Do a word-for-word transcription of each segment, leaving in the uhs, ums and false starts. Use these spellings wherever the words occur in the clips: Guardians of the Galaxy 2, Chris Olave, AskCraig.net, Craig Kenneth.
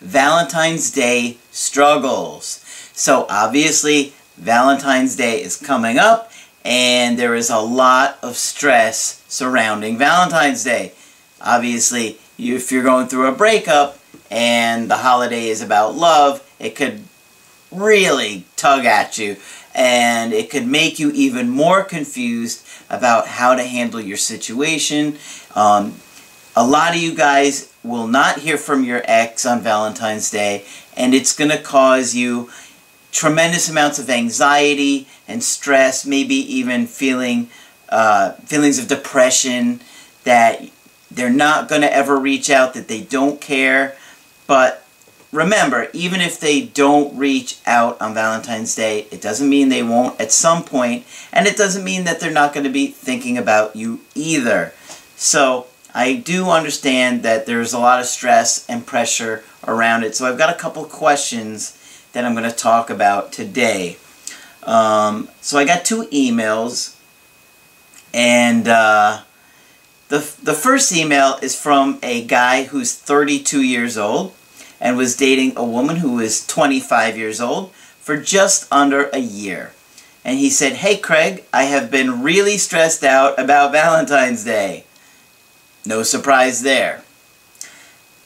Valentine's Day struggles. So obviously Valentine's Day is coming up, and there is a lot of stress surrounding Valentine's Day. Obviously, if you're going through a breakup and the holiday is about love, it could really tug at you, and it could make you even more confused about how to handle your situation. Um, a lot of you guys will not hear from your ex on Valentine's Day, and it's going to cause you tremendous amounts of anxiety and stress, maybe even feeling uh, feelings of depression that they're not going to ever reach out, that they don't care. But remember, even if they don't reach out on Valentine's Day, it doesn't mean they won't at some point, and it doesn't mean that they're not going to be thinking about you either. So I do understand that there's a lot of stress and pressure around it. So I've got a couple questions that I'm going to talk about today. Um, so I got two emails, and uh, the, the first email is from a guy who's thirty-two years old and was dating a woman who was twenty-five years old for just under a year. And he said, "Hey Craig, I have been really stressed out about Valentine's Day." No surprise there.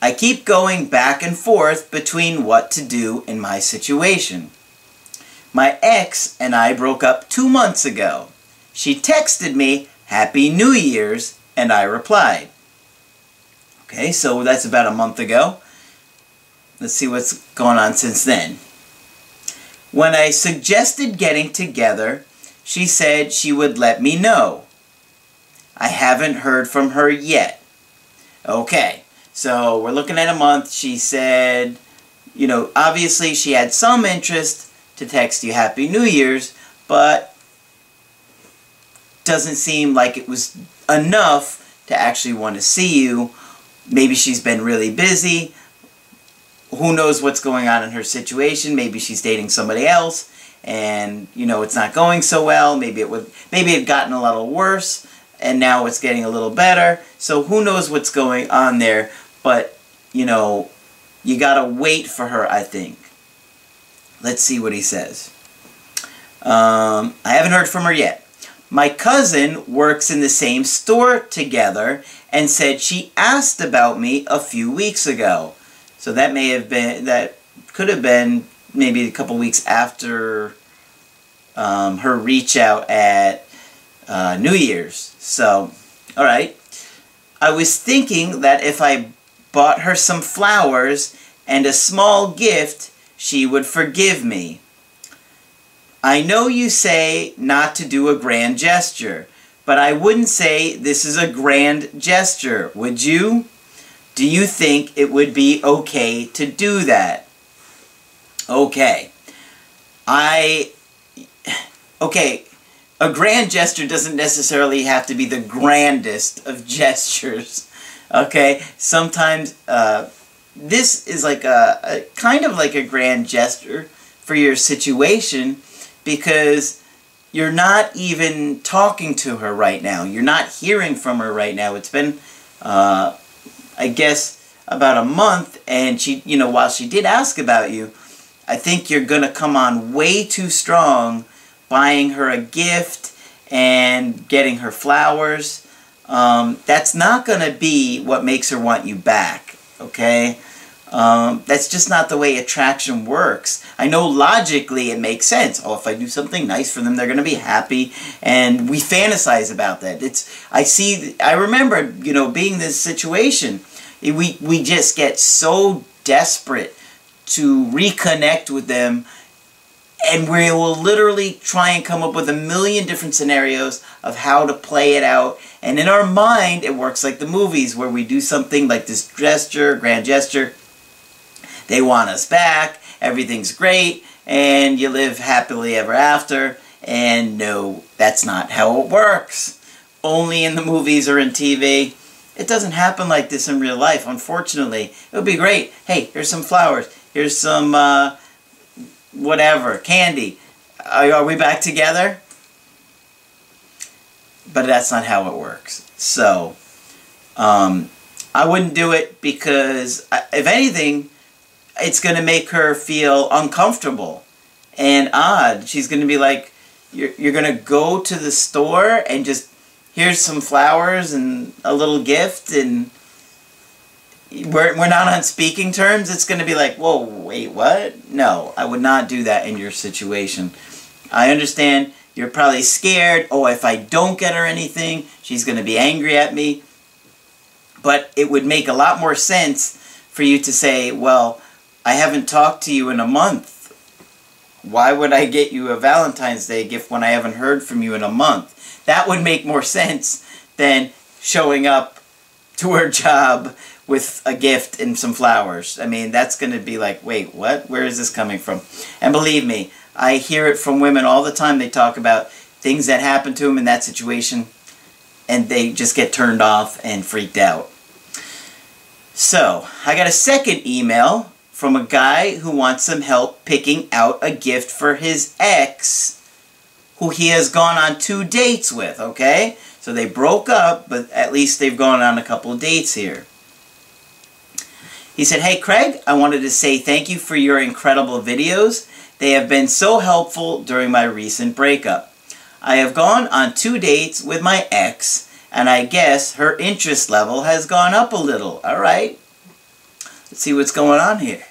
"I keep going back and forth between what to do in my situation. My ex and I broke up two months ago. She texted me, 'Happy New Year's,' and I replied." Okay, so that's about a month ago. Let's see what's going on since then. "When I suggested getting together, she said she would let me know. I haven't heard from her yet." Okay, so we're looking at a month. She said, you know, obviously she had some interest to text you Happy New Year's, but doesn't seem like it was enough to actually want to see you. Maybe she's been really busy. Who knows what's going on in her situation? Maybe she's dating somebody else, and you know it's not going so well. Maybe it would, maybe it gotten a little worse, and now it's getting a little better. So who knows what's going on there? But you know, you gotta wait for her, I think. Let's see what he says. Um, "I haven't heard from her yet. My cousin works in the same store together and said she asked about me a few weeks ago." So that may have been, that could have been maybe a couple weeks after um, her reach out at uh, New Year's. So, all right. "I was thinking that if I bought her some flowers and a small gift, she would forgive me. I know you say not to do a grand gesture, but I wouldn't say this is a grand gesture, would you? Do you think it would be okay to do that?" Okay. I, okay, a grand gesture doesn't necessarily have to be the grandest of gestures, okay? Sometimes, uh, this is like a, a, kind of like a grand gesture for your situation, because you're not even talking to her right now. You're not hearing from her right now. It's been, uh, I guess about a month, and she, you know, while she did ask about you, I think you're gonna come on way too strong buying her a gift and getting her flowers. Um, that's not gonna be what makes her want you back, okay? Um, that's just not the way attraction works. I know logically it makes sense. Oh, if I do something nice for them, they're going to be happy, and we fantasize about that. It's I see. I remember, you know, being in this situation. We we just get so desperate to reconnect with them, and we will literally try and come up with a million different scenarios of how to play it out. And in our mind, it works like the movies where we do something like this gesture, grand gesture. they want us back, everything's great, and you live happily ever after. And no, that's not how it works. Only in the movies or in T V. It doesn't happen like this in real life, unfortunately. It would be great. Hey, here's some flowers. Here's some, uh, whatever, candy. Are, are we back together? But that's not how it works. So, um, I wouldn't do it because, I, if anything, it's going to make her feel uncomfortable and odd. She's going to be like, you're, you're going to go to the store and just, here's some flowers and a little gift, and we're, we're not on speaking terms. It's going to be like, whoa, wait, what? No, I would not do that in your situation. I understand you're probably scared. Oh, if I don't get her anything, she's going to be angry at me. But it would make a lot more sense for you to say, well, I haven't talked to you in a month. Why would I get you a Valentine's Day gift when I haven't heard from you in a month? That would make more sense than showing up to her job with a gift and some flowers. I mean, that's going to be like, wait, what? Where is this coming from? And believe me, I hear it from women all the time. They talk about things that happen to them in that situation, and they just get turned off and freaked out. So, I got a second email from a guy who wants some help picking out a gift for his ex who he has gone on two dates with, okay? So they broke up, but at least they've gone on a couple of dates here. He said, "Hey Craig, I wanted to say thank you for your incredible videos. They have been so helpful during my recent breakup. I have gone on two dates with my ex, and I guess her interest level has gone up a little." All right. Let's see what's going on here.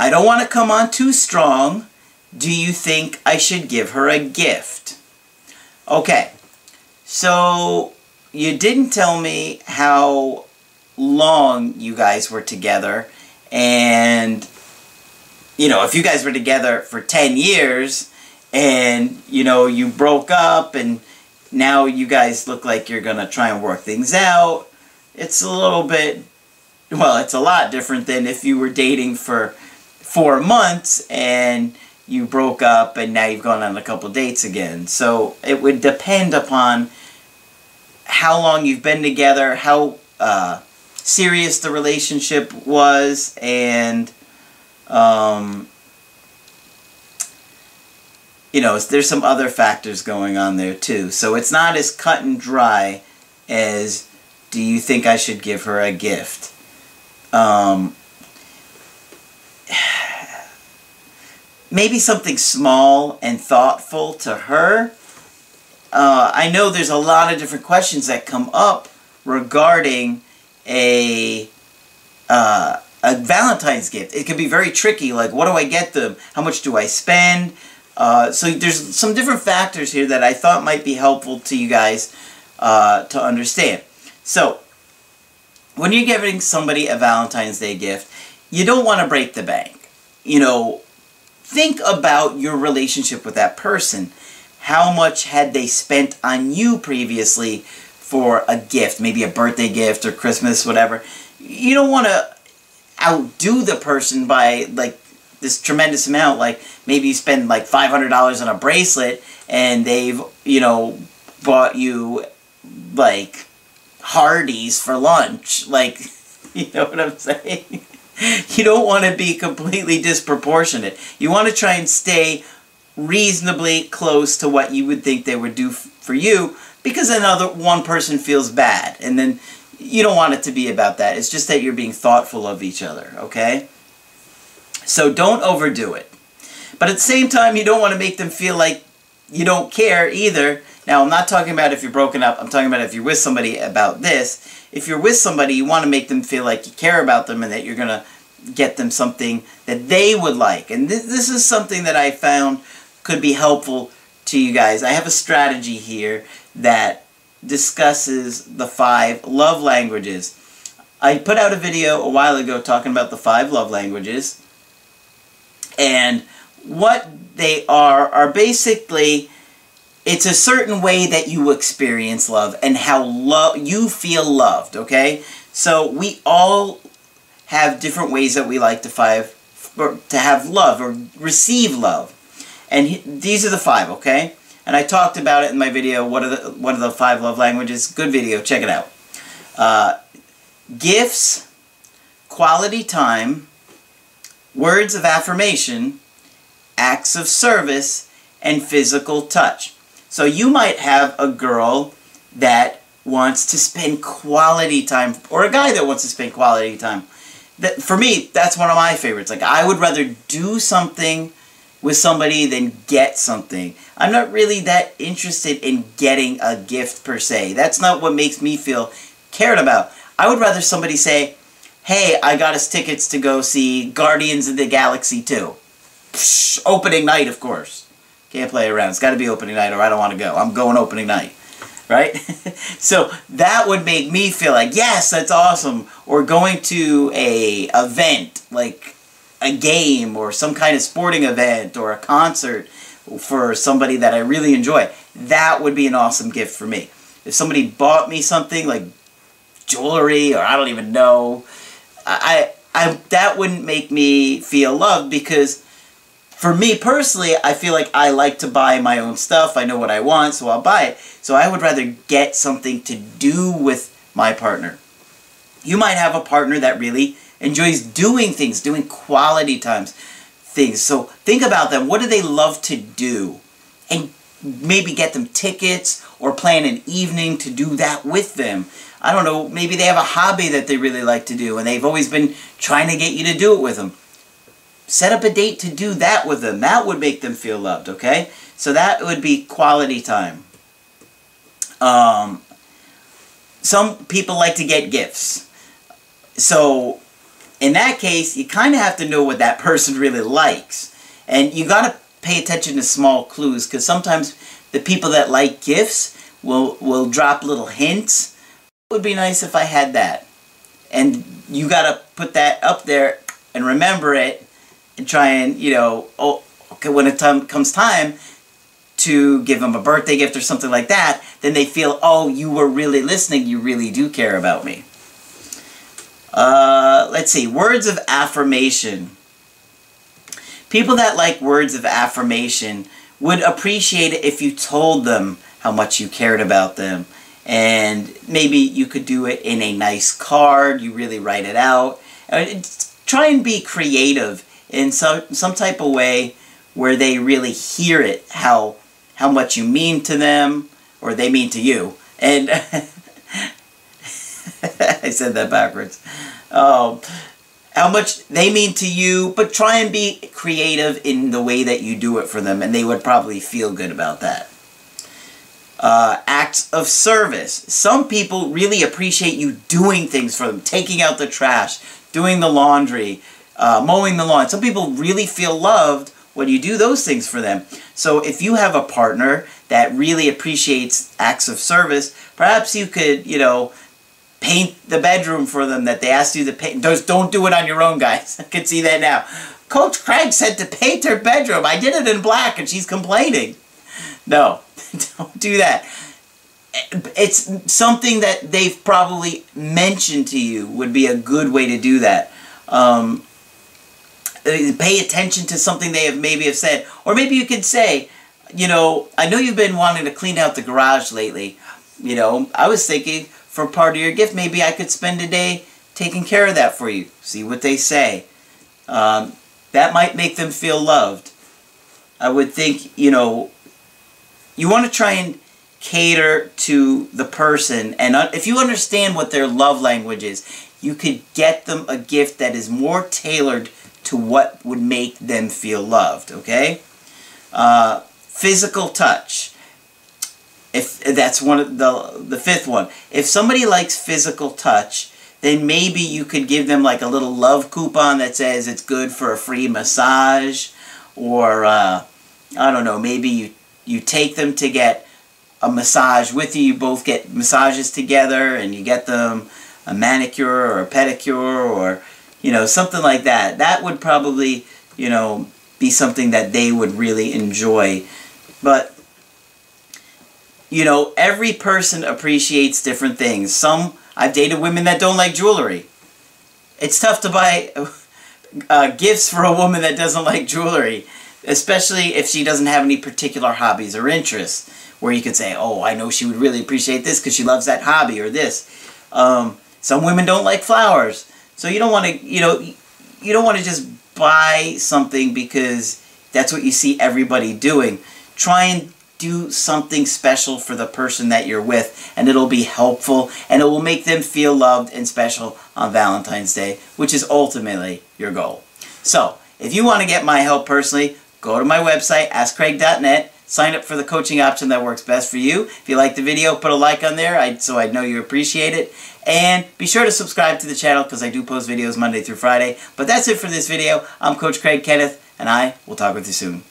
"I don't want to come on too strong. Do you think I should give her a gift?" Okay, so you didn't tell me how long you guys were together. And, you know, if you guys were together for ten years and, you know, you broke up and now you guys look like you're going to try and work things out, it's a little bit... Well, it's a lot different than if you were dating for four months and you broke up and now you've gone on a couple dates again. So it would depend upon how long you've been together, how uh, serious the relationship was, and, um, you know, there's some other factors going on there too. So it's not as cut and dry as, do you think I should give her a gift? Um, maybe something small and thoughtful to her. Uh, I know there's a lot of different questions that come up regarding a, uh, a Valentine's gift. It can be very tricky. Like, what do I get them? How much do I spend? Uh, so there's some different factors here that I thought might be helpful to you guys uh, to understand. So, when you're giving somebody a Valentine's Day gift, you don't want to break the bank. You know, think about your relationship with that person. How much had they spent on you previously for a gift? Maybe a birthday gift or Christmas, whatever. You don't want to outdo the person by, like, this tremendous amount. Like, maybe you spend, like, five hundred dollars on a bracelet and they've, you know, bought you, like... Hardee's for lunch. Like, you know what I'm saying? You don't want to be completely disproportionate. You want to try and stay reasonably close to what you would think they would do for you, because another one person feels bad, and then you don't want it to be about that. It's just that you're being thoughtful of each other, okay? So don't overdo it. But at the same time, you don't want to make them feel like you don't care either. Now, I'm not talking about if you're broken up. I'm talking about if you're with somebody about this. If you're with somebody, you want to make them feel like you care about them and that you're going to get them something that they would like. And th this is something that I found could be helpful to you guys. I have a strategy here that discusses the five love languages. I put out a video a while ago talking about the five love languages. And what they are are basically... It's a certain way that you experience love and how lo- you feel loved, okay? So we all have different ways that we like to five or to have love or receive love. And he, these are the five, okay? And I talked about it in my video, what are the, one of the five love languages. Good video, check it out. Uh, gifts, quality time, words of affirmation, acts of service, and physical touch. So you might have a girl that wants to spend quality time, or a guy that wants to spend quality time. That, for me, that's one of my favorites. Like, I would rather do something with somebody than get something. I'm not really that interested in getting a gift per se. That's not what makes me feel cared about. I would rather somebody say, hey, I got us tickets to go see Guardians of the Galaxy two. Psh, opening night, of course. Can't play around. It's got to be opening night or I don't want to go. I'm going opening night. Right? So that would make me feel like, yes, that's awesome. Or going to a event, like a game or some kind of sporting event or a concert for somebody that I really enjoy. That would be an awesome gift for me. If somebody bought me something like jewelry or I don't even know, I, I that wouldn't make me feel loved, because for me personally, I feel like I like to buy my own stuff. I know what I want, so I'll buy it. So I would rather get something to do with my partner. You might have a partner that really enjoys doing things, doing quality times, things. So think about them. What do they love to do? And maybe get them tickets or plan an evening to do that with them. I don't know, maybe they have a hobby that they really like to do and they've always been trying to get you to do it with them. Set up a date to do that with them. That would make them feel loved, okay? So that would be quality time. Um, some people like to get gifts. So in that case, you kind of have to know what that person really likes. And you got to pay attention to small clues, because sometimes the people that like gifts will, will drop little hints. It would be nice if I had that. And you got to put that up there and remember it. And try and, you know, oh, okay, when it time, comes time to give them a birthday gift or something like that, then they feel, oh, you were really listening. You really do care about me. Uh, let's see. Words of affirmation. People that like words of affirmation would appreciate it if you told them how much you cared about them. And maybe you could do it in a nice card. You really write it out. Try and be creative in some, some type of way where they really hear it, how how much you mean to them, or they mean to you. And I said that backwards. Um, how much they mean to you, but try and be creative in the way that you do it for them, and they would probably feel good about that. Uh, acts of service. Some people really appreciate you doing things for them, taking out the trash, doing the laundry, Uh, mowing the lawn. Some people really feel loved when you do those things for them. So if you have a partner that really appreciates acts of service, perhaps you could, you know, paint the bedroom for them that they asked you to paint. Just don't do it on your own, guys. I can see that now. Coach Craig said to paint her bedroom. I did it in black and she's complaining. No, don't do that. It's something that they've probably mentioned to you would be a good way to do that. Um... Pay attention to something they have maybe have said. Or maybe you could say, you know, I know you've been wanting to clean out the garage lately. You know, I was thinking for part of your gift, maybe I could spend a day taking care of that for you. See what they say. Um, that might make them feel loved. I would think, you know, you want to try and cater to the person. And if you understand what their love language is, you could get them a gift that is more tailored to what would make them feel loved, okay? Uh, physical touch. If that's one of the the fifth one. If somebody likes physical touch, then maybe you could give them like a little love coupon that says it's good for a free massage, or uh, I don't know, maybe you you take them to get a massage with you. You both get massages together, and you get them a manicure or a pedicure, or you know, something like that. That would probably, you know, be something that they would really enjoy. But, you know, every person appreciates different things. Some, I've dated women that don't like jewelry. It's tough to buy uh, gifts for a woman that doesn't like jewelry, especially if she doesn't have any particular hobbies or interests where you could say, oh, I know she would really appreciate this because she loves that hobby or this. Um, some women don't like flowers. So you don't want to, you know, you don't want to just buy something because that's what you see everybody doing. Try and do something special for the person that you're with, and it'll be helpful, and it will make them feel loved and special on Valentine's Day, which is ultimately your goal. So, if you want to get my help personally, go to my website, ask Craig dot net, sign up for the coaching option that works best for you. If you like the video, put a like on there I'd, so I know you appreciate it. And be sure to subscribe to the channel because I do post videos Monday through Friday. But that's it for this video. I'm Coach Craig Kenneth, and I will talk with you soon.